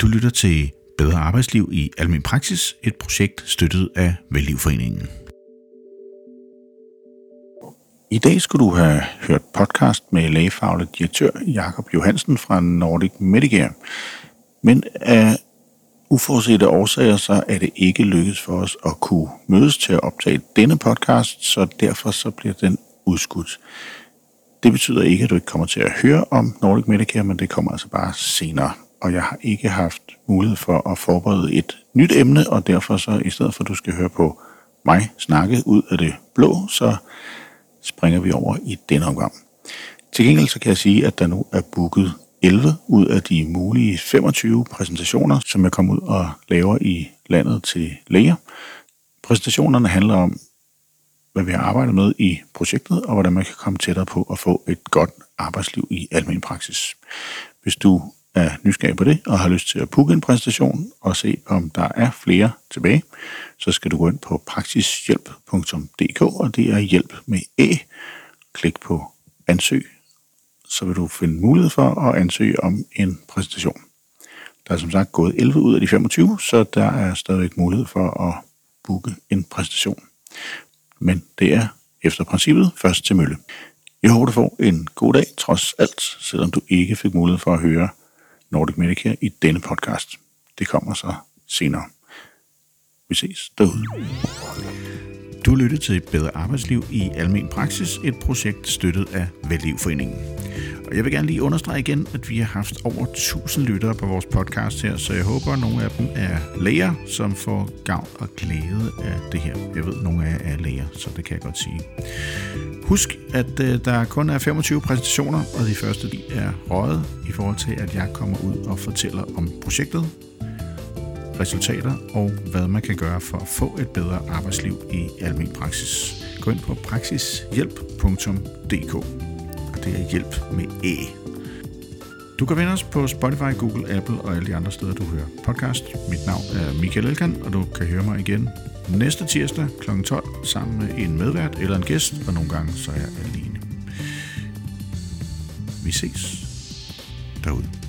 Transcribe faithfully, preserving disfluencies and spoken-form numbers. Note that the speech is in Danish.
Du lytter til Bedre Arbejdsliv i Almen Praksis, et projekt støttet af Velliv Foreningen. I dag skulle du have hørt podcast med lægefaglig direktør Jakob Johansen fra Nordic Medicare. Men af uforudsete årsager, så er det ikke lykkedes for os at kunne mødes til at optage denne podcast, så derfor så bliver den udskudt. Det betyder ikke, at du ikke kommer til at høre om Nordic Medicare, men det kommer altså bare senere. Og jeg har ikke haft mulighed for at forberede et nyt emne, og derfor så i stedet for, at du skal høre på mig snakke ud af det blå, så springer vi over i denne omgang. Til gengæld så kan jeg sige, at der nu er booket elleve ud af de mulige femogtyve præsentationer, som jeg kommer ud og laver i landet til læger. Præsentationerne handler om, hvad vi har arbejdet med i projektet, og hvordan man kan komme tættere på at få et godt arbejdsliv i almen praksis. Hvis du er nysgerrig på det og har lyst til at booke en præsentation og se, om der er flere tilbage, så skal du gå ind på praksishjælp punktum d k, og det er hjælp med æ. Klik på ansøg, så vil du finde mulighed for at ansøge om en præsentation. Der er som sagt gået elleve ud af de femogtyve, så der er stadigvæk mulighed for at booke en præsentation. Men det er efter princippet først til mølle. Jeg håber, du får en god dag trods alt, selvom du ikke fik mulighed for at høre Nordic Medicare i denne podcast. Det kommer så senere. Vi ses derude. Du lytter til et bedre arbejdsliv i almen praksis, et projekt støttet af Velliv Foreningen. Og jeg vil gerne lige understrege igen, at vi har haft over tusind lyttere på vores podcast her, så jeg håber, at nogle af dem er læger, som får gavn og glæde af det her. Jeg ved, at nogle af jer er læger, så det kan jeg godt sige. Husk, at der kun er femogtyve præsentationer, og de første de er røget i forhold til, at jeg kommer ud og fortæller om projektet, resultater og hvad man kan gøre for at få et bedre arbejdsliv i almen praksis. Gå ind på praksishjælp punktum d k, og det er hjælp med æ. Du kan finde os på Spotify, Google, Apple og alle de andre steder, du hører podcast. Mit navn er Mikael Elkan, og du kan høre mig igen næste tirsdag klokken tolv sammen med en medvært eller en gæst, og nogle gange så er jeg alene. Vi ses derude.